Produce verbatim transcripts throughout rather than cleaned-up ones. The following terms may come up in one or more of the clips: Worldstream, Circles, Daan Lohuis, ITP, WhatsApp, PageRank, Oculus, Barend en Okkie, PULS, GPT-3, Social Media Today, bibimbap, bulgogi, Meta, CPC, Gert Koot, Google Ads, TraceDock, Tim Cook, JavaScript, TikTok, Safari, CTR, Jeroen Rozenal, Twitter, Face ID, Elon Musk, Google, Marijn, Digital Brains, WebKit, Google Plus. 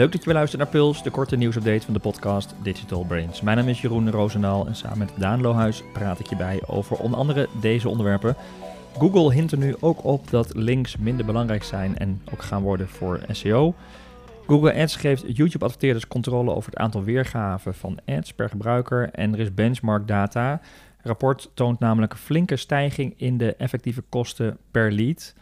Leuk dat je weer luistert naar Puls, de korte nieuwsupdate van de podcast Digital Brains. Mijn naam is Jeroen Rozenal en samen met Daan Lohuis praat ik je bij over onder andere deze onderwerpen. Google hint er nu ook op dat links minder belangrijk zijn en ook gaan worden voor S E O. Google Ads geeft YouTube-adverteerders controle over het aantal weergaven van ads per gebruiker en er is benchmark data. Het rapport toont namelijk een flinke stijging in de effectieve kosten per lead.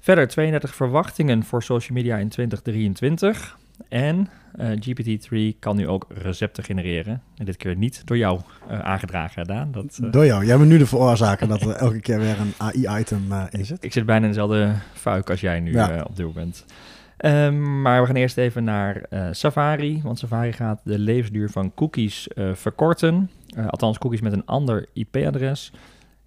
Verder tweeëndertig verwachtingen voor social media in twintig drieëntwintig. En uh, G P T drie kan nu ook recepten genereren. En dit keer niet door jou uh, aangedragen, hè, Daan. Dat, uh... Door jou. Jij bent nu de veroorzaker dat er elke keer weer een A I-item uh, in zit. Ik zit bijna in dezelfde fuik als jij nu ja. uh, op dit moment. Um, maar we gaan eerst even naar uh, Safari. Want Safari gaat de levensduur van cookies uh, verkorten. Uh, althans, cookies met een ander I P-adres.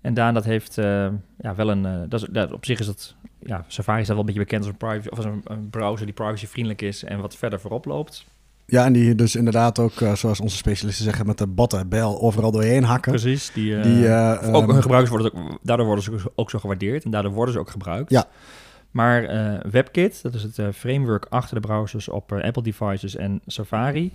En Daan, dat heeft uh, ja, wel een... Uh, dat is, dat, op zich is dat... Ja, Safari staat wel een beetje bekend als een, privacy, of als een browser die privacyvriendelijk is en wat verder voorop loopt. Ja, en die dus inderdaad ook, zoals onze specialisten zeggen, met de botten bel overal doorheen hakken. Precies. Die, uh, die, uh, ook hun um, gebruikers worden ook, daardoor worden ze ook zo gewaardeerd en daardoor worden ze ook gebruikt. Ja. Maar uh, WebKit, dat is het uh, framework achter de browsers op uh, Apple devices en Safari,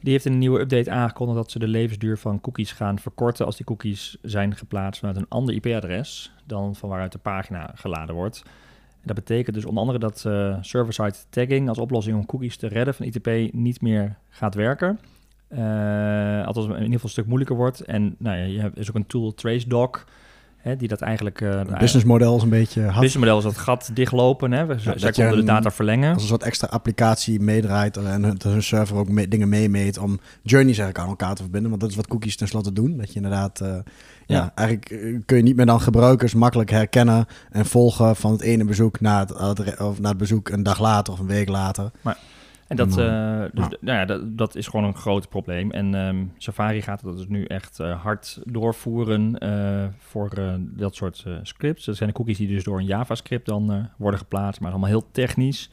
die heeft in een nieuwe update aangekondigd dat ze de levensduur van cookies gaan verkorten als die cookies zijn geplaatst vanuit een ander I P-adres dan van waaruit de pagina geladen wordt. En dat betekent dus onder andere dat uh, server-side tagging als oplossing om cookies te redden van I T P niet meer gaat werken. Uh, althans in ieder geval een stuk moeilijker wordt. En nou ja, je hebt, is ook een tool, TraceDock, hè, die dat eigenlijk... Uh, het businessmodel is een beetje... Het businessmodel is dat gat dichtlopen. Hè. We, ja, zij konden de data verlengen. Als een soort extra applicatie meedraait en dat hun server ook mee, dingen meemeet om journeys eigenlijk aan elkaar te verbinden. Want dat is wat cookies tenslotte doen. Dat je inderdaad... Uh, Ja. ja, eigenlijk kun je niet meer dan gebruikers makkelijk herkennen en volgen van het ene bezoek naar het, of naar het bezoek een dag later of een week later. Maar, en dat, maar, uh, dus, ja. Nou ja, dat, dat is gewoon een groot probleem. En um, Safari gaat dat dus nu echt uh, hard doorvoeren uh, voor uh, dat soort uh, scripts. Dat zijn de cookies die dus door een JavaScript dan uh, worden geplaatst, maar allemaal heel technisch.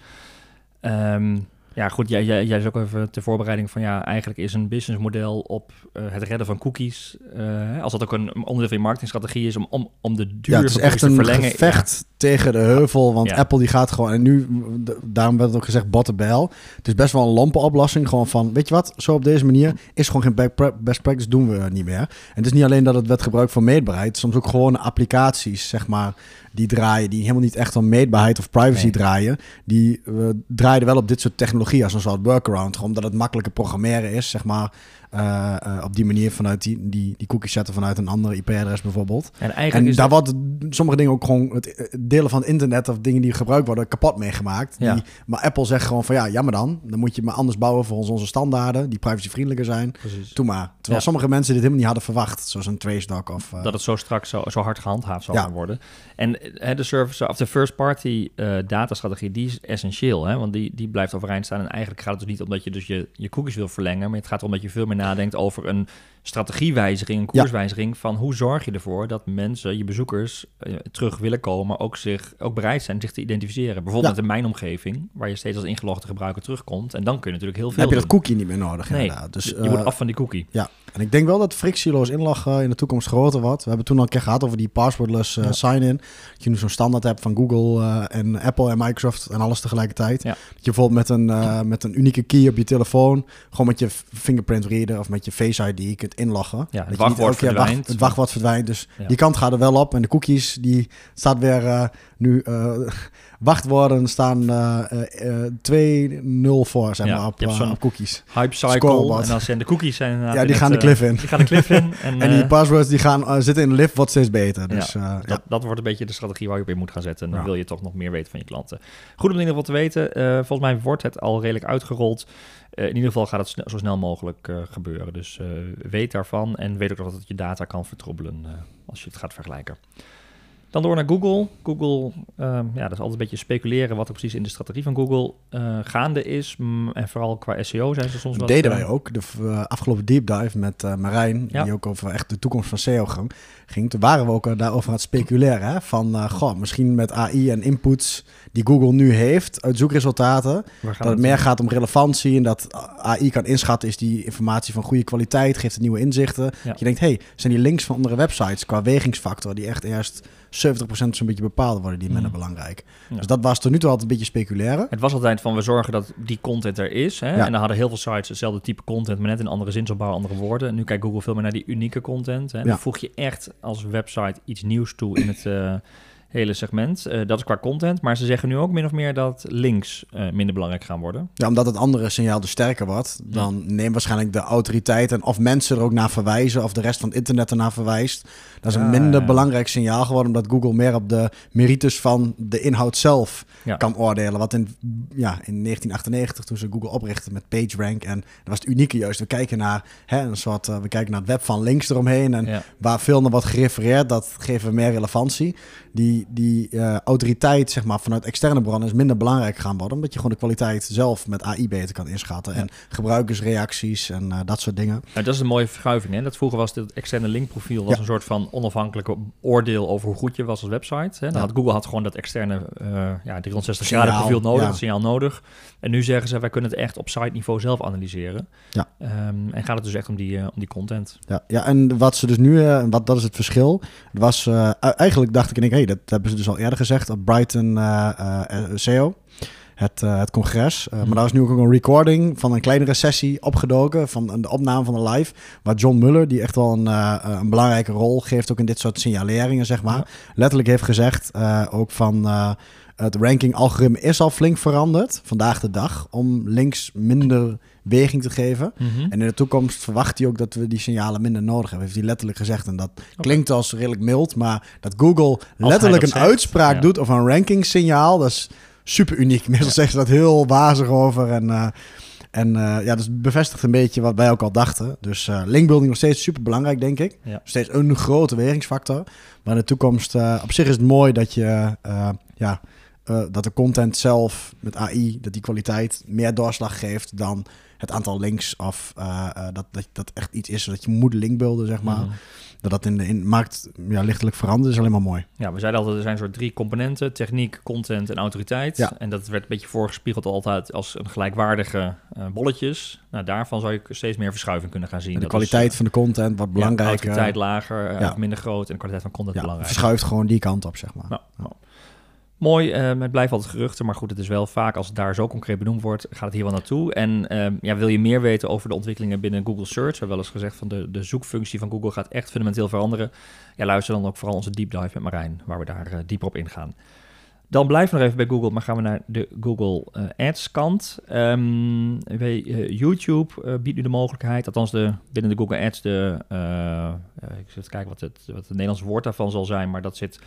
Um, Ja, goed, jij, jij, jij is ook even ter voorbereiding van... ja, eigenlijk is een businessmodel op uh, het redden van cookies... Uh, als dat ook een onderdeel van je marketingstrategie is... om, om, om de duur ja, het is echt een verlengen. Gevecht ja. tegen de heuvel, want ja. Apple die gaat gewoon... en nu, de, daarom werd het ook gezegd, bot de bijl. Het is best wel een lampenoplossing, gewoon van... weet je wat, zo op deze manier is gewoon geen best practice, doen we niet meer. En het is niet alleen dat het werd gebruikt voor meetbaarheid... soms ook gewoon applicaties, zeg maar... die draaien, die helemaal niet echt aan meetbaarheid of privacy nee. draaien... die uh, draaiden wel op dit soort technologie als een soort workaround... omdat het makkelijker programmeren is, zeg maar... Uh, uh, op die manier vanuit die, die, die cookies zetten vanuit een andere I P-adres bijvoorbeeld. En, en daar dat... wordt sommige dingen ook gewoon... het delen van het internet of dingen die gebruikt worden... kapot meegemaakt. Ja. Die, maar Apple zegt gewoon van ja, jammer dan. Dan moet je maar anders bouwen voor ons, onze standaarden... die privacyvriendelijker zijn. Precies. Toen maar. Terwijl ja. sommige mensen dit helemaal niet hadden verwacht. Zoals een TraceDock of... Uh... Dat het zo straks zo, zo hard gehandhaafd zou ja. worden. En hè, de service of de first-party uh, datastrategie... die is essentieel. Hè? Want die, die blijft overeind staan. En eigenlijk gaat het dus niet omdat je dus je, je cookies wil verlengen... maar het gaat erom dat je veel meer nadenkt over een strategiewijziging, een koerswijziging... Ja. van hoe zorg je ervoor dat mensen, je bezoekers, uh, terug willen komen... maar ook, zich, ook bereid zijn zich te identificeren. Bijvoorbeeld ja. in mijn omgeving, waar je steeds als ingelogde gebruiker terugkomt... en dan kun je natuurlijk heel veel dan heb je dat cookie niet meer nodig, nee, inderdaad. Dus, je uh, moet af van die cookie. Ja, en ik denk wel dat frictieloos inloggen in de toekomst groter wordt. We hebben toen al een keer gehad over die passwordless uh, ja. sign-in. Dat je nu zo'n standaard hebt van Google uh, en Apple en Microsoft... en alles tegelijkertijd. Ja. Dat je bijvoorbeeld met een, uh, met een unieke key op je telefoon... gewoon met je fingerprint reader of met je Face I D... kunt inloggen. Ja, het wachtwoord verdwijnt. Wacht, het wachtwoord verdwijnt, dus ja. die kant gaat er wel op. En de cookies, die staat weer uh, nu... Uh, wachtwoorden staan uh, uh, twee nul voor, zeg ja, maar, op, uh, op cookies. Hype cycle, scoreboard. En dan zijn de cookies... Zijn ja, die, het, gaan de uh, in. die gaan de cliff in. En, en die uh, passwords die gaan uh, zitten in de lift, wordt steeds beter. Dus, ja, uh, dat, ja. dat wordt een beetje de strategie waar je op in moet gaan zetten. Dan ja. wil je toch nog meer weten van je klanten. Goed om in ieder geval te weten. Uh, volgens mij wordt het al redelijk uitgerold. Uh, in ieder geval gaat het sne- zo snel mogelijk uh, gebeuren. Dus uh, weet daarvan en weet ook dat het je data kan vertroebelen uh, als je het gaat vergelijken. Dan door naar Google. Google, uh, ja, dat is altijd een beetje speculeren wat er precies in de strategie van Google uh, gaande is. Mm, en vooral qua S E O zijn ze soms wel... Deden wij ook. De uh, afgelopen deep dive met uh, Marijn, ja. die ook over echt de toekomst van S E O ging. Toen waren we ook uh, daarover aan het speculeren. Hè? Van, uh, goh, misschien met A I en inputs die Google nu heeft uit zoekresultaten. Dat het meer gaat om relevantie en dat A I kan inschatten is die informatie van goede kwaliteit, geeft het nieuwe inzichten. Ja. Dat je denkt, hé, hey, zijn die links van andere websites qua wegingsfactor die echt eerst... zeventig procent zo'n beetje bepaald worden die minder mm. belangrijk. Ja. Dus dat was tot nu toe altijd een beetje speculaire. Het was altijd van we zorgen dat die content er is. Hè? Ja. En dan hadden heel veel sites hetzelfde type content, maar net in andere zinsopbouw, andere woorden. En nu kijkt Google veel meer naar die unieke content. Hè? En ja. dan voeg je echt als website iets nieuws toe in het uh, hele segment. Uh, dat is qua content. Maar ze zeggen nu ook min of meer dat links uh, minder belangrijk gaan worden. Ja, omdat het andere signaal dus sterker wordt. Dan ja. neemt waarschijnlijk de autoriteit en of mensen er ook naar verwijzen of de rest van het internet ernaar verwijst. Dat is ja, een minder ja. belangrijk signaal geworden, omdat Google meer op de merites van de inhoud zelf ja. kan oordelen. Wat in, ja, in negentien achtennegentig, toen ze Google oprichtten met PageRank, en dat was het unieke juist. We kijken naar hè, een soort, uh, we kijken naar het web van links eromheen en ja. waar veel naar wordt gerefereerd, dat geven we meer relevantie. Die die uh, autoriteit, zeg maar, vanuit externe bronnen is minder belangrijk gaan worden, omdat je gewoon de kwaliteit zelf met A I beter kan inschatten. Ja. En gebruikersreacties en uh, dat soort dingen. Nou, dat is een mooie verschuiving. Hè? Dat vroeger was het externe linkprofiel was ja. een soort van onafhankelijke oordeel over hoe goed je was als website. Hè? Dan ja. had Google had gewoon dat externe uh, ja, driehonderdzestig graden profiel nodig, ja. dat signaal nodig. En nu zeggen ze, wij kunnen het echt op site niveau zelf analyseren. Ja. Um, en gaat het dus echt om die, uh, om die content. Ja. ja, en wat ze dus nu, uh, wat dat is het verschil, was uh, eigenlijk dacht ik en ik, hey, dat hebben ze dus al eerder gezegd op Brighton uh, uh, S E O, het, uh, het congres. Uh, mm. Maar daar is nu ook een recording van een kleinere sessie opgedoken van de opname van de live, waar John Mueller, die echt wel een, uh, een belangrijke rol geeft ook in dit soort signaleringen, zeg maar, ja. letterlijk heeft gezegd uh, ook van uh, het ranking-algoritme is al flink veranderd vandaag de dag om links minder weging te geven. Mm-hmm. En in de toekomst verwacht hij ook dat we die signalen minder nodig hebben, heeft hij letterlijk gezegd. En dat okay. klinkt als redelijk mild, maar dat Google letterlijk dat een zegt, uitspraak ja. doet of een rankingsignaal, dat is super uniek. Meestal ja. zeggen ze dat heel wazig over en... Uh, En uh, ja, dus bevestigt een beetje wat wij ook al dachten. Dus uh, linkbuilding nog steeds super belangrijk, denk ik. Ja. Steeds een grote wegingsfactor. Maar in de toekomst, uh, op zich is het mooi dat je, uh, ja, uh, dat de content zelf met A I, dat die kwaliteit meer doorslag geeft dan het aantal links. Of uh, uh, dat, dat dat echt iets is zodat je moet linkbuilden, zeg maar. Mm. Dat dat in de, in de markt ja, lichtelijk verandert, is alleen maar mooi. Ja, we zeiden altijd, er zijn soort drie componenten. Techniek, content en autoriteit. Ja. En dat werd een beetje voorgespiegeld altijd als een gelijkwaardige uh, bolletjes. Nou, daarvan zou je steeds meer verschuiving kunnen gaan zien. En de dat kwaliteit is, van de content wat belangrijker. Ja, de autoriteit lager, ja. minder groot. En de kwaliteit van content ja, belangrijker. Verschuift gewoon die kant op, zeg maar. Nou, nou. Mooi, um, het blijft altijd geruchten, maar goed, het is wel vaak als het daar zo concreet benoemd wordt, gaat het hier wel naartoe. En um, ja, wil je meer weten over de ontwikkelingen binnen Google Search? We hebben wel eens gezegd van de, de zoekfunctie van Google gaat echt fundamenteel veranderen. Ja, luister dan ook vooral onze deep dive met Marijn, waar we daar uh, dieper op ingaan. Dan blijven we nog even bij Google, maar gaan we naar de Google uh, Ads kant. Um, bij, uh, YouTube uh, biedt nu de mogelijkheid, althans de, binnen de Google Ads, de, uh, uh, ik zit te kijken wat het, wat het Nederlands woord daarvan zal zijn, maar dat zit...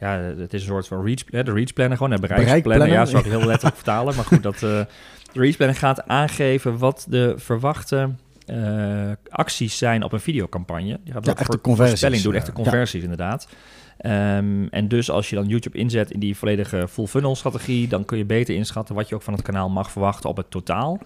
Ja, het is een soort van reach, hè, de reach planner, gewoon een bereiksplanner. Ja, zou ik heel letterlijk vertalen. Maar goed, dat, uh, de reach planner gaat aangeven wat de verwachte uh, acties zijn op een videocampagne. Die gaat ja, echte conversies. Voorspelling doen, echte conversies, ja. inderdaad. Um, en dus als je dan YouTube inzet in die volledige full funnel strategie, dan kun je beter inschatten wat je ook van het kanaal mag verwachten op het totaal.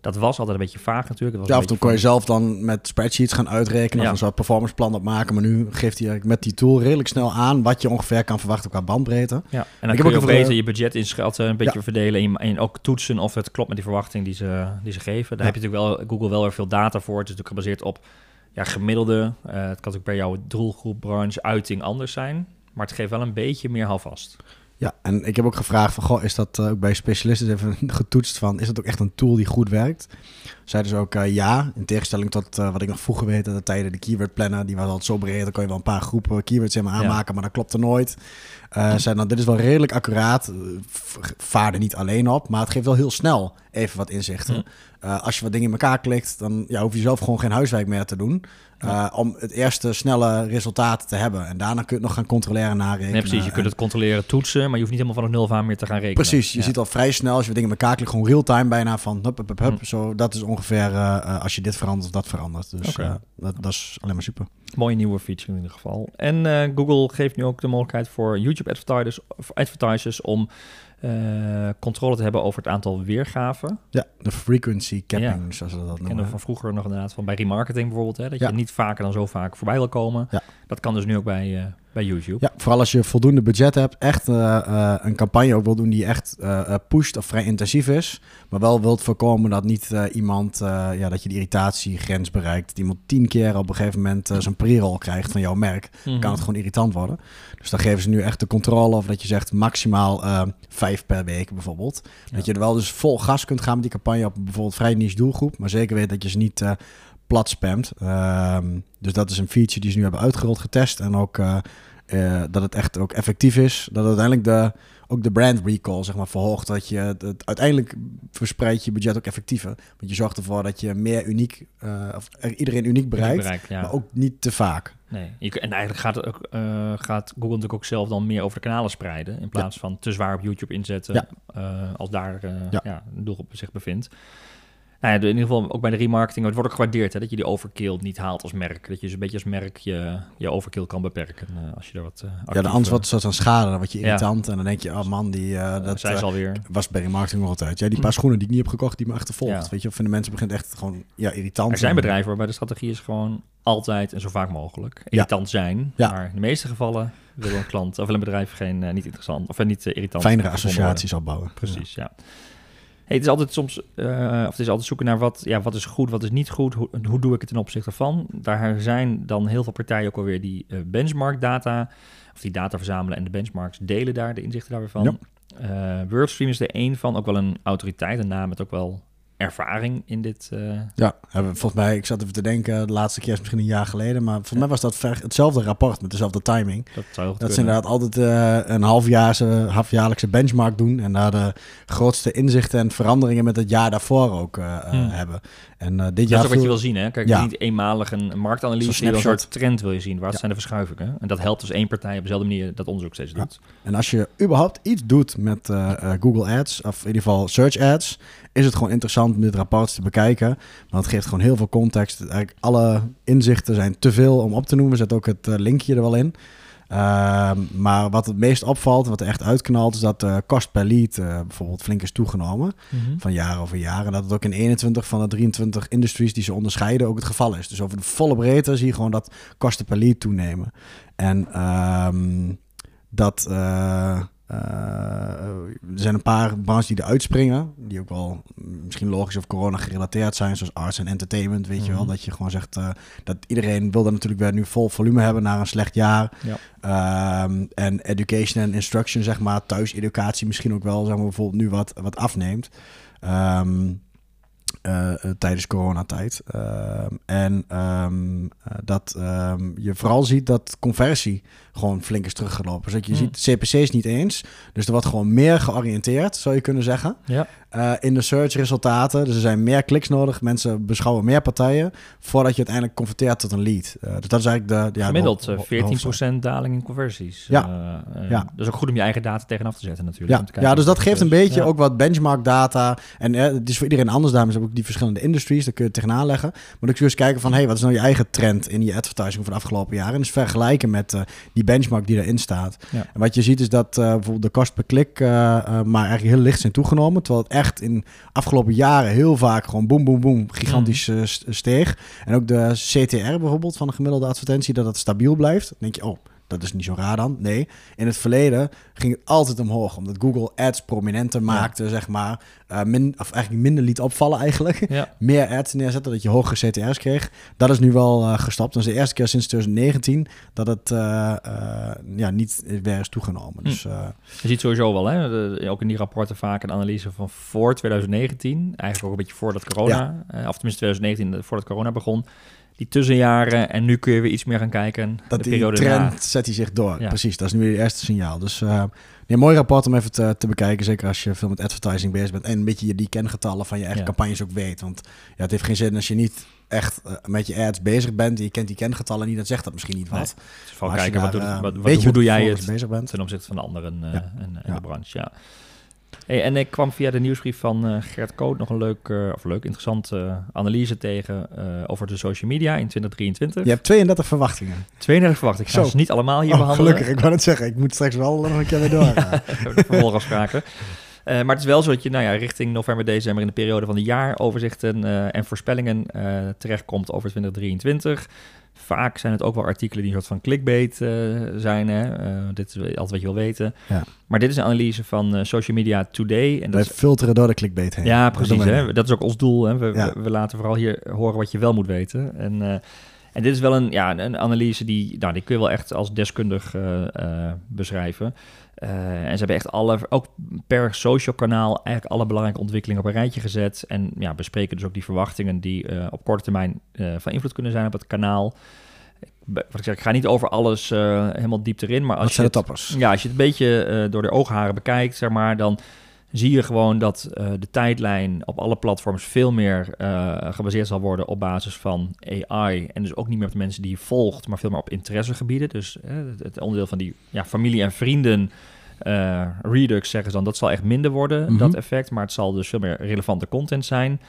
Dat was altijd een beetje vaag natuurlijk. Dat was ja, een of dan kon je zelf dan met spreadsheets gaan uitrekenen... Ja. of een soort performanceplan op maken. Maar nu geeft hij met die tool redelijk snel aan... wat je ongeveer kan verwachten qua bandbreedte. Ja, en dan ik kun je ook beter de... je budget inschatten, een beetje ja. verdelen... En, en ook toetsen of het klopt met die verwachting die ze, die ze geven. Daar ja. heb je natuurlijk wel Google wel weer veel data voor. Het is natuurlijk gebaseerd op ja, gemiddelde. Uh, het kan natuurlijk per jouw doelgroep, branche, uiting anders zijn. Maar het geeft wel een beetje meer houvast. Ja, en ik heb ook gevraagd van, goh, is dat ook bij specialisten even getoetst van, is dat ook echt een tool die goed werkt? Zeiden dus ook uh, ja, in tegenstelling tot uh, wat ik nog vroeger weet, dat de tijden de keyword plannen, die was altijd zo breed, dan kon je wel een paar groepen keywords in me aanmaken, ja. maar dat klopte nooit. Uh, zeiden dan, dit is wel redelijk accuraat, vaar er niet alleen op, maar het geeft wel heel snel even wat inzichten. Ja. Uh, als je wat dingen in elkaar klikt, dan ja, hoef je zelf gewoon geen huiswerk meer te doen. Uh, ja. Om het eerste snelle resultaat te hebben. En daarna kun je het nog gaan controleren en narekenen. Nee, precies, je en... kunt het controleren, toetsen, maar je hoeft niet helemaal vanaf nul af aan meer te gaan rekenen. Precies, je ja. ziet al vrij snel, als je dingen in elkaar klikt, gewoon real-time bijna van hup, hup, hup, hup. Hm. Zo, dat is ongeveer uh, als je dit verandert of dat verandert. Dus okay. uh, dat, dat is alleen maar super. Mooie nieuwe feature in ieder geval. En uh, Google geeft nu ook de mogelijkheid voor YouTube-advertisers advertisers om... Uh, controle te hebben over het aantal weergaven. Ja, de frequency capping, ja. zoals ze dat noemen. En van vroeger nog inderdaad, van bij remarketing bijvoorbeeld, hè, dat ja. je niet vaker dan zo vaak voorbij wil komen. Ja. Dat kan dus nu ook bij, uh, bij YouTube. Ja, vooral als je voldoende budget hebt. Echt uh, uh, een campagne ook wil doen die echt uh, pusht of vrij intensief is. Maar wel wilt voorkomen dat niet uh, iemand... Uh, ja, dat je de irritatiegrens bereikt. Dat iemand tien keer op een gegeven moment uh, zijn pre-roll krijgt van jouw merk. Mm-hmm. Dan kan het gewoon irritant worden. Dus dan geven ze nu echt de controle of dat je zegt maximaal uh, vijf per week bijvoorbeeld. Ja. Dat je er wel dus vol gas kunt gaan met die campagne op bijvoorbeeld vrij niche doelgroep. Maar zeker weet dat je ze niet... Uh, plat spamt. Uh, dus dat is een feature die ze nu hebben uitgerold, getest. En ook uh, uh, dat het echt ook effectief is. Dat uiteindelijk de, ook de brand recall zeg maar, verhoogt. Dat je dat uiteindelijk verspreidt je budget ook effectiever. Want je zorgt ervoor dat je meer uniek, uh, of iedereen uniek bereikt. Uniek bereikt ja. Maar ook niet te vaak. Nee. Je, en eigenlijk gaat, het ook, uh, gaat Google natuurlijk ook zelf dan meer over de kanalen spreiden. In plaats ja. van te zwaar op YouTube inzetten. Ja. Uh, als daar uh, ja. Ja, een doelgroep zich bevindt. Nou ja, in ieder geval ook bij de remarketing. Het wordt ook gewaardeerd hè, dat je die overkill niet haalt als merk. Dat je dus een beetje als merk je, je overkill kan beperken. Uh, als je daar wat uh, actief, ja, de anders wordt het zo'n schade. Dan word je irritant ja. en dan denk je, oh man, die uh, dat uh, alweer. was bij remarketing nog altijd. Ja, die paar hm. schoenen die ik niet heb gekocht, die me achtervolgt. Ja. Weet je, vinden mensen begint echt gewoon ja, irritant. Er zijn bedrijven waarbij de strategie is gewoon altijd en zo vaak mogelijk irritant ja. zijn. Ja. Maar in de meeste gevallen wil een klant of wil een bedrijf geen uh, niet interessant of uh, niet uh, irritant. Fijnere associaties opbouwen. Precies, ja. ja. Hey, het is altijd soms, uh, of het is altijd zoeken naar wat, ja, wat is goed, wat is niet goed, hoe, hoe doe ik het ten opzichte van. Daar zijn dan heel veel partijen ook alweer die uh, benchmark data, of die data verzamelen en de benchmarks delen daar, de inzichten daar weer van. Ja. Uh, Worldstream is er één van, ook wel een autoriteit, een naam met ook wel ervaring in dit. Uh... Ja, volgens mij, ik zat even te denken, de laatste keer is misschien een jaar geleden, maar volgens ja. mij was dat ver, hetzelfde rapport met dezelfde timing. Dat, zou dat ze inderdaad altijd uh, een halfjaarse, halfjaarlijkse benchmark doen en daar de grootste inzichten en veranderingen met het jaar daarvoor ook uh, hmm. hebben. En uh, dit dat jaar is ook wat je wil zien, hè? Kijk, ja. niet eenmalig een marktanalyse, een soort trend wil je zien. Waar ja. zijn de verschuivingen? En dat helpt dus één partij op dezelfde manier dat onderzoek steeds ja. doet. En als je überhaupt iets doet met uh, Google Ads, of in ieder geval Search Ads, is het gewoon interessant om dit rapport te bekijken. Want het geeft gewoon heel veel context. Eigenlijk alle inzichten zijn te veel om op te noemen. Zet ook het linkje er wel in. Uh, maar wat het meest opvalt, wat er echt uitknalt, is dat de uh, kost per lead uh, bijvoorbeeld flink is toegenomen. Mm-hmm. Van jaar over jaar. En dat het ook in eenentwintig van de drieëntwintig industries die ze onderscheiden ook het geval is. Dus over de volle breedte zie je gewoon dat kosten per lead toenemen. En uh, dat... Uh, Uh, er zijn een paar branches die eruit springen, die ook wel misschien logisch of corona gerelateerd zijn, zoals arts en entertainment, weet mm-hmm. je wel. Dat je gewoon zegt, uh, dat iedereen wil dat natuurlijk weer nu vol volume hebben na een slecht jaar. Ja. Uh, en education en instruction, zeg maar, thuiseducatie misschien ook wel, zeg maar, bijvoorbeeld nu wat, wat afneemt. Um, Uh, uh, tijdens coronatijd. Uh, en um, uh, dat um, je vooral ziet dat conversie gewoon flink is teruggelopen. Dus dat je mm. ziet, C P C's niet eens. Dus er wordt gewoon meer georiënteerd, zou je kunnen zeggen. Ja. Uh, in de search-resultaten. Dus er zijn meer kliks nodig. Mensen beschouwen meer partijen voordat je uiteindelijk converteert tot een lead. Uh, dus dat is eigenlijk de... Ja, gemiddeld de ho- ho- veertien procent daling in conversies. Ja. Uh, uh, ja. Dat is ook goed om je eigen data tegenaf te zetten natuurlijk. Ja, om te kijken ja dus dat geeft een beetje ja. ook wat benchmark data. En uh, het is voor iedereen anders, daarom is ook die verschillende industries. Daar kun je het tegenaan leggen. Maar dan kun je eens kijken van, hé, hey, wat is nou je eigen trend in je advertising van de afgelopen jaren? En dus vergelijken met uh, die benchmark die daarin staat. Ja. En wat je ziet is dat uh, bijvoorbeeld de kost per klik uh, uh, maar eigenlijk heel licht zijn toegenomen. Terwijl het echt in afgelopen jaren heel vaak gewoon boem, boem, boem, gigantisch uh, steeg. En ook de C T R bijvoorbeeld van een gemiddelde advertentie, dat dat stabiel blijft. Dan denk je, oh, dat is niet zo raar dan. Nee, in het verleden ging het altijd omhoog. Omdat Google Ads prominenter maakte, ja. zeg maar. Uh, min, of eigenlijk minder liet opvallen eigenlijk. Ja. Meer ads neerzetten, dat je hogere C T R's kreeg. Dat is nu wel uh, gestapt. Dat is de eerste keer sinds twintig negentien dat het uh, uh, ja, niet weer is toegenomen. Dus, uh, je ziet sowieso wel, hè? De, ook in die rapporten vaak een analyse van voor twintig negentien. Eigenlijk ook een beetje voordat corona, ja. uh, of tenminste twintig negentien, voordat corona begon. Die tussenjaren en nu kun je weer iets meer gaan kijken. Dat de periode die trend na. Zet hij zich door. Ja. Precies, dat is nu weer het eerste signaal. Dus uh, een mooi rapport om even te, te bekijken. Zeker als je veel met advertising bezig bent. En een beetje die kengetallen van je eigen ja. campagnes ook weet. Want ja, het heeft geen zin als je niet echt uh, met je ads bezig bent. Je kent die kengetallen niet, dan zegt dat misschien niet wat. Nee, dus vooral kijken, daar, wat doe, wat, wat, hoe, hoe doe jij het bezig bent. Ten opzichte van de anderen uh, ja. en, en ja. de branche. Ja. Hey, en ik kwam via de nieuwsbrief van uh, Gert Koot nog een leuk, uh, of leuk, interessante uh, analyse tegen uh, over de social media in twintig drieëntwintig. Je hebt tweeëndertig verwachtingen. tweeëndertig verwachtingen. Ik ga ze niet allemaal hier oh, behandelen. Gelukkig, ik wou het zeggen. Ik moet straks wel nog een keer weer door. Ja, we hebben de vervolgafspraken. Uh, maar het is wel zo dat je nou ja, richting november, december in de periode van de jaaroverzichten uh, en voorspellingen uh, terechtkomt over twintig drieëntwintig. Vaak zijn het ook wel artikelen die een soort van clickbait uh, zijn. Hè? Uh, dit is altijd wat je wil weten. Ja. Maar dit is een analyse van uh, Social Media Today. En wij dat is... filteren door de clickbait heen. Ja, precies. Dat, hè? Dat is ook ons doel. Hè? We, ja. we, we laten vooral hier horen wat je wel moet weten. En, uh, en dit is wel een, ja, een analyse die, nou, die kun je wel echt als deskundig uh, uh, beschrijven. Uh, en ze hebben echt alle, ook per social kanaal, eigenlijk alle belangrijke ontwikkelingen op een rijtje gezet. En ja, bespreken dus ook die verwachtingen die uh, op korte termijn uh, van invloed kunnen zijn op het kanaal. Ik, wat ik zeg, ik ga niet over alles uh, helemaal diep erin. Maar als je het, ja, als je het een beetje uh, door de oogharen bekijkt, zeg maar, dan zie je gewoon dat uh, de tijdlijn op alle platforms veel meer uh, gebaseerd zal worden op basis van A I. En dus ook niet meer op de mensen die je volgt, maar veel meer op interessegebieden. Dus uh, het onderdeel van die ja, familie en vrienden, uh, Redux zeggen ze dan, dat zal echt minder worden, mm-hmm. dat effect. Maar het zal dus veel meer relevante content zijn.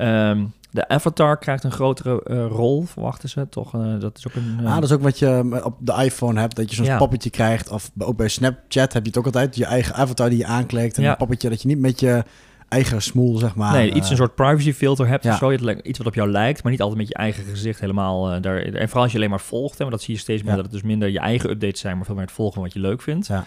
Um, De avatar krijgt een grotere uh, rol, verwachten ze toch? Uh, dat is ook een. Uh... Ah, dat is ook wat je op de iPhone hebt, dat je zo'n ja. poppetje krijgt. Of ook bij Snapchat heb je het ook altijd. Je eigen avatar die je aanklikt en ja. een poppetje dat je niet met je eigen smoel, zeg maar. Nee, iets een soort privacyfilter hebt ja. of zo. Iets wat op jou lijkt, maar niet altijd met je eigen gezicht helemaal. Uh, daar, en vooral als je alleen maar volgt, hè, want dat zie je steeds meer, ja. dat het dus minder je eigen updates zijn, maar veel meer het volgen van wat je leuk vindt. Ja.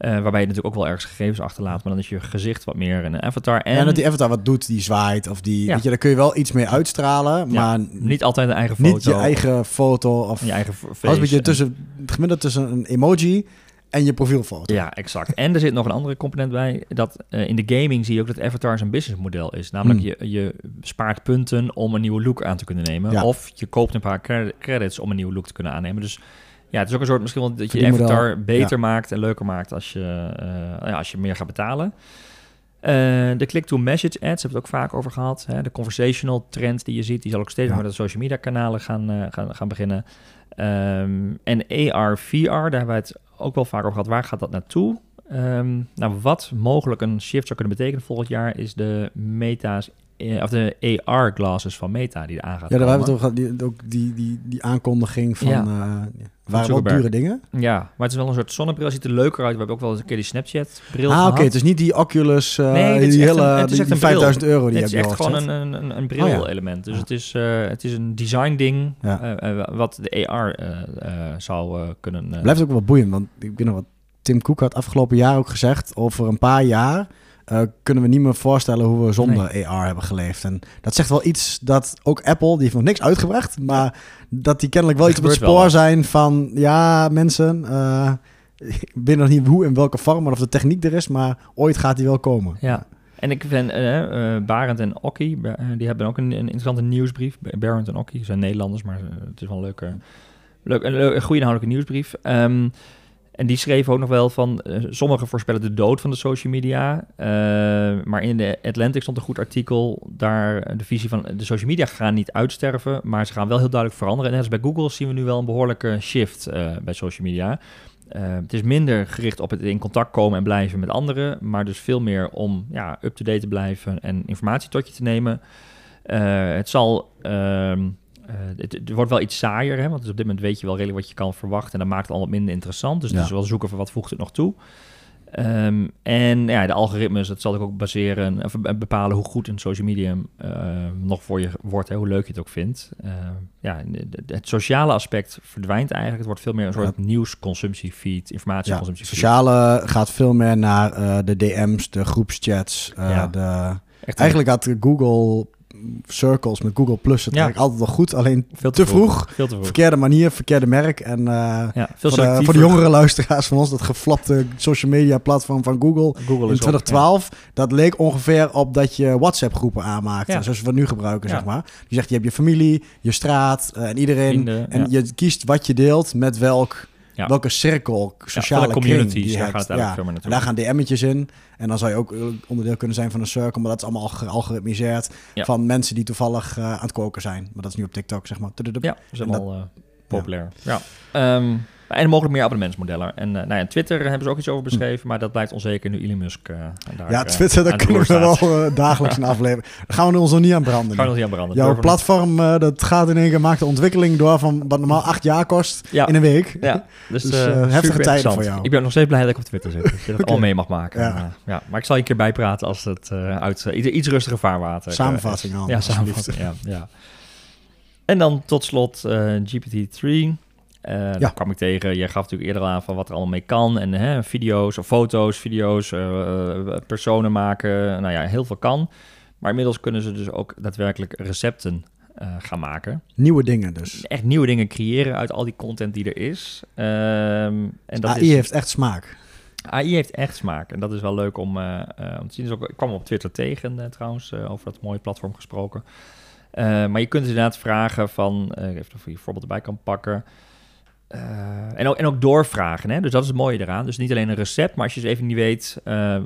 Uh, waarbij je natuurlijk ook wel ergens gegevens achterlaat, maar dan is je gezicht wat meer een avatar. En, en dat die avatar wat doet, die zwaait of die, ja. weet je, daar kun je wel iets mee uitstralen, maar ja, niet altijd een eigen foto. Niet je eigen foto of je eigen face. Als een beetje tussen, gemiddeld tussen een emoji en je profielfoto. Ja, exact. En er zit nog een andere component bij. Dat uh, in de gaming zie je ook dat avatars een businessmodel is. Namelijk, mm. je, je spaart punten om een nieuwe look aan te kunnen nemen. Ja. Of je koopt een paar cred- credits om een nieuwe look te kunnen aannemen. Dus ja, het is ook een soort misschien wel dat je je avatar model beter ja. maakt en leuker maakt als je, uh, ja, als je meer gaat betalen. Uh, de click-to-message ads hebben we het ook vaak over gehad. Hè? De conversational trend die je ziet, die zal ook steeds ja. meer met de social media kanalen gaan, uh, gaan, gaan beginnen. Um, en A R, V R, daar hebben wij het ook wel vaak over gehad. Waar gaat dat naartoe? Um, nou, wat mogelijk een shift zou kunnen betekenen volgend jaar is de Meta's eh, of de A R-glasses van Meta die er aan gaat komen. Ja, daar hebben we het over, ook die, die, die aankondiging van. Ja. Uh, ja. Waren wel dure dingen. Ja, maar het is wel een soort zonnebril. Ziet er leuker uit. We hebben ook wel eens een keer die Snapchat-bril ah, gehad. Ah, oké. Het is niet die Oculus, uh, nee, die hele een, het is echt die, die vijfduizend euro die heb je al gezet. Het is echt gewoon een, een, een bril-element. Oh, ja. Dus ja. het is, uh, het is een design-ding ja. uh, uh, wat de A R uh, uh, zou uh, kunnen... Uh, blijft ook wel boeiend, want ik weet nog wat Tim Cook had afgelopen jaar ook gezegd. Over een paar jaar uh, kunnen we niet meer voorstellen hoe we zonder nee. A R hebben geleefd. En dat zegt wel iets dat ook Apple, die heeft nog niks uitgebracht, maar dat die kennelijk wel dat iets op het spoor wel. zijn van, ja, mensen, uh, ik weet nog niet hoe en welke vorm, maar of de techniek er is, maar ooit gaat die wel komen. Ja, en ik vind uh, uh, Barend en Okkie, uh, die hebben ook een, een interessante nieuwsbrief. Barend en Okkie zijn Nederlanders, maar het is wel een leuke, leuk, een, een goede inhoudelijke nieuwsbrief. Um, En die schreef ook nog wel van, uh, sommigen voorspellen de dood van de social media. Uh, maar in de Atlantic stond een goed artikel, daar de visie van de social media gaan niet uitsterven, maar ze gaan wel heel duidelijk veranderen. En net als bij Google zien we nu wel een behoorlijke shift uh, bij social media. Uh, het is minder gericht op het in contact komen en blijven met anderen, maar dus veel meer om ja, up-to-date te blijven en informatie tot je te nemen. Uh, het zal... Uh, Uh, het, het wordt wel iets saaier, hè? Want dus op dit moment weet je wel redelijk wat je kan verwachten en dat maakt het allemaal minder interessant. Dus ja. het is wel zoeken van wat voegt het nog toe. Um, en ja, de algoritmes, dat zal ik ook baseren of bepalen hoe goed een social medium uh, nog voor je wordt, hè? Hoe leuk je het ook vindt. Uh, ja, het sociale aspect verdwijnt eigenlijk. Het wordt veel meer een soort ja. nieuwsconsumptiefeed, informatieconsumptiefeed. Ja, sociale gaat veel meer naar uh, de D M's, de groepschats. Uh, ja. de... Eigenlijk had Google Circles met Google Plus, het ja. eigenlijk altijd wel goed, alleen veel te, te, vroeg. Vroeg. Veel te vroeg. Verkeerde manier, verkeerde merk. En uh, ja, veel voor, de, voor de jongere luisteraars van ons, dat geflapte social media platform van Google, Google in twintig twaalf, op, ja. dat leek ongeveer op dat je WhatsApp groepen aanmaakte, ja. zoals we nu gebruiken, ja. zeg maar. Je zegt, je hebt je familie, je straat uh, en iedereen. Vrienden, en ja. je kiest wat je deelt met welk... Ja. Welke cirkel, sociale ja, communities, daar, gaat het ja. veel meer daar gaan D M'tjes in. En dan zou je ook onderdeel kunnen zijn van een cirkel, maar dat is allemaal gealgoritmiseerd ja. van mensen die toevallig uh, aan het koken zijn. Maar dat is nu op TikTok, zeg maar. Ja, dat is allemaal populair. Ja. Ja. Um, En mogelijk meer abonnementsmodellen. En uh, nou ja, Twitter hebben ze ook iets over beschreven, hm. maar dat blijkt onzeker nu Elon Musk uh, daar, ja, Twitter, uh, daar kunnen we wel uh, dagelijks een aflevering. Daar gaan we ons nog niet aan branden. Gaan we nog niet aan branden. Jouw platform, uh, dat gaat in één keer, maakt de ontwikkeling door van wat normaal acht jaar kost ja. in een week. Ja. Dus, dus uh, uh, heftige tijden voor jou. Ik ben nog steeds blij dat ik op Twitter zit. Dat je dat okay. al mee mag maken. Ja. Uh, ja. Maar ik zal je een keer bijpraten als het uh, uit uh, iets, iets rustiger vaarwater. Samenvatting uh, al. Ja, samenvatting. Ja, ja. En dan tot slot uh, G P T drie. Uh, ja. Daar kwam ik tegen. Je gaf natuurlijk eerder aan van wat er allemaal mee kan. En hè, video's of foto's, video's, uh, personen maken. Nou ja, heel veel kan. Maar inmiddels kunnen ze dus ook daadwerkelijk recepten uh, gaan maken. Nieuwe dingen dus. Echt nieuwe dingen creëren uit al die content die er is. Um, en dat A I is... heeft echt smaak. A I heeft echt smaak. En dat is wel leuk om, uh, uh, om te zien. Dus ook, ik kwam op Twitter tegen uh, trouwens, uh, over dat mooie platform gesproken. Uh, maar je kunt dus inderdaad vragen van... Uh, even of je een voorbeeld erbij kan pakken... Uh, en, ook, en ook doorvragen, hè? Dus dat is het mooie eraan. Dus niet alleen een recept, maar als je dus even niet weet uh,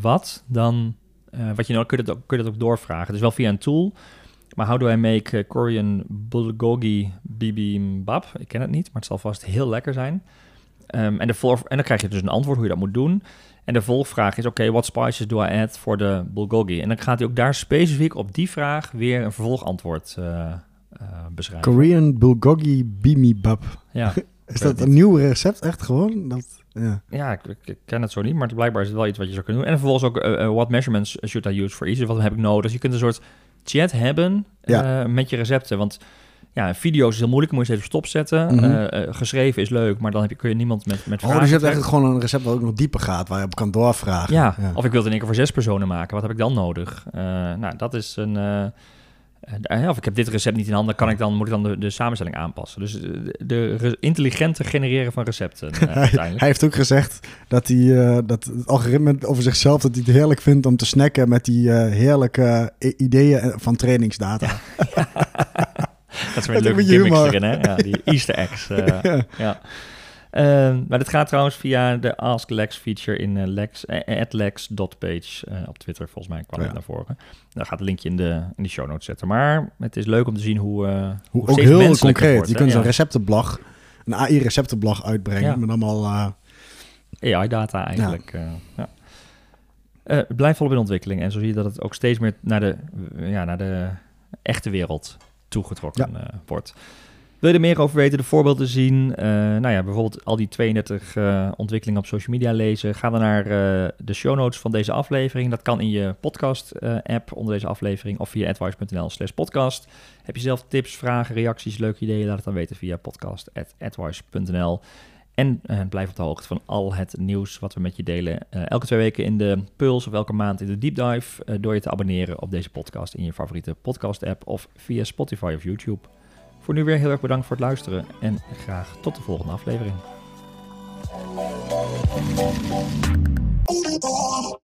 wat, dan uh, wat je nodig, kun je dat ook, kun je dat ook doorvragen. Dus wel via een tool. Maar how do I make Korean bulgogi bibimbap? Ik ken het niet, maar het zal vast heel lekker zijn. Um, en, de vol- en dan krijg je dus een antwoord hoe je dat moet doen. En de volgvraag is, oké, okay, what spices do I add for the bulgogi? En dan gaat hij ook daar specifiek op die vraag weer een vervolgantwoord uh, Uh, beschrijven. Korean bulgogi bibimbap. Ja, is dat een nieuw recept echt gewoon? Dat, ja, ja ik, ik ken het zo niet, maar blijkbaar is het wel iets wat je zou kunnen doen. En vervolgens ook, uh, what measurements should I use for each? Wat heb ik nodig? Dus je kunt een soort chat hebben ja. uh, met je recepten. Want ja, video's is heel moeilijk, moet je ze even stopzetten. Mm-hmm. Uh, uh, geschreven is leuk, maar dan heb je, kun je niemand met, met oh, vragen. Dus je hebt eigenlijk gewoon een recept dat ook nog dieper gaat, waar je op kan doorvragen. Ja, ja. Of ik wil het in één keer voor zes personen maken. Wat heb ik dan nodig? Uh, nou, dat is een... Uh, Of ik heb dit recept niet in handen, kan ik dan, moet ik dan de, de samenstelling aanpassen. Dus de, de intelligente genereren van recepten. Uh, hij, hij heeft ook gezegd dat, hij, uh, dat het algoritme over zichzelf... dat hij het heerlijk vindt om te snacken met die uh, heerlijke uh, ideeën van trainingsdata. Ja, ja. Dat is weer een leuke gimmicks erin, hè? Ja, die Easter eggs. Uh, ja. Ja. Uh, maar dit gaat trouwens via de Ask Lex feature in uh, Lex, uh, at lex dot page uh, op Twitter. Volgens mij kwam het ja. naar voren. Daar gaat het linkje in de, in de show notes zetten. Maar het is leuk om te zien hoe... Uh, hoe, hoe ook heel concreet. Wordt, je kunt ja. zo'n receptenblog, een A I-receptenblog uitbrengen. Ja. Met allemaal... Uh... A I-data eigenlijk. Ja. Uh, ja. Uh, het blijft volop in ontwikkeling. En zo zie je dat het ook steeds meer naar de, ja, naar de echte wereld toegetrokken ja. uh, wordt. Wil je er meer over weten, de voorbeelden zien? Uh, nou ja, bijvoorbeeld al die tweeëndertig uh, ontwikkelingen op social media lezen. Ga dan naar uh, de show notes van deze aflevering. Dat kan in je podcast-app uh, onder deze aflevering of via advice dot n l slash podcast. Heb je zelf tips, vragen, reacties, leuke ideeën? Laat het dan weten via podcast at advice dot n l. En uh, blijf op de hoogte van al het nieuws wat we met je delen. Uh, elke twee weken in de Puls of elke maand in de Deep Dive. Uh, door je te abonneren op deze podcast in je favoriete podcast-app of via Spotify of YouTube. Voor nu weer heel erg bedankt voor het luisteren en graag tot de volgende aflevering.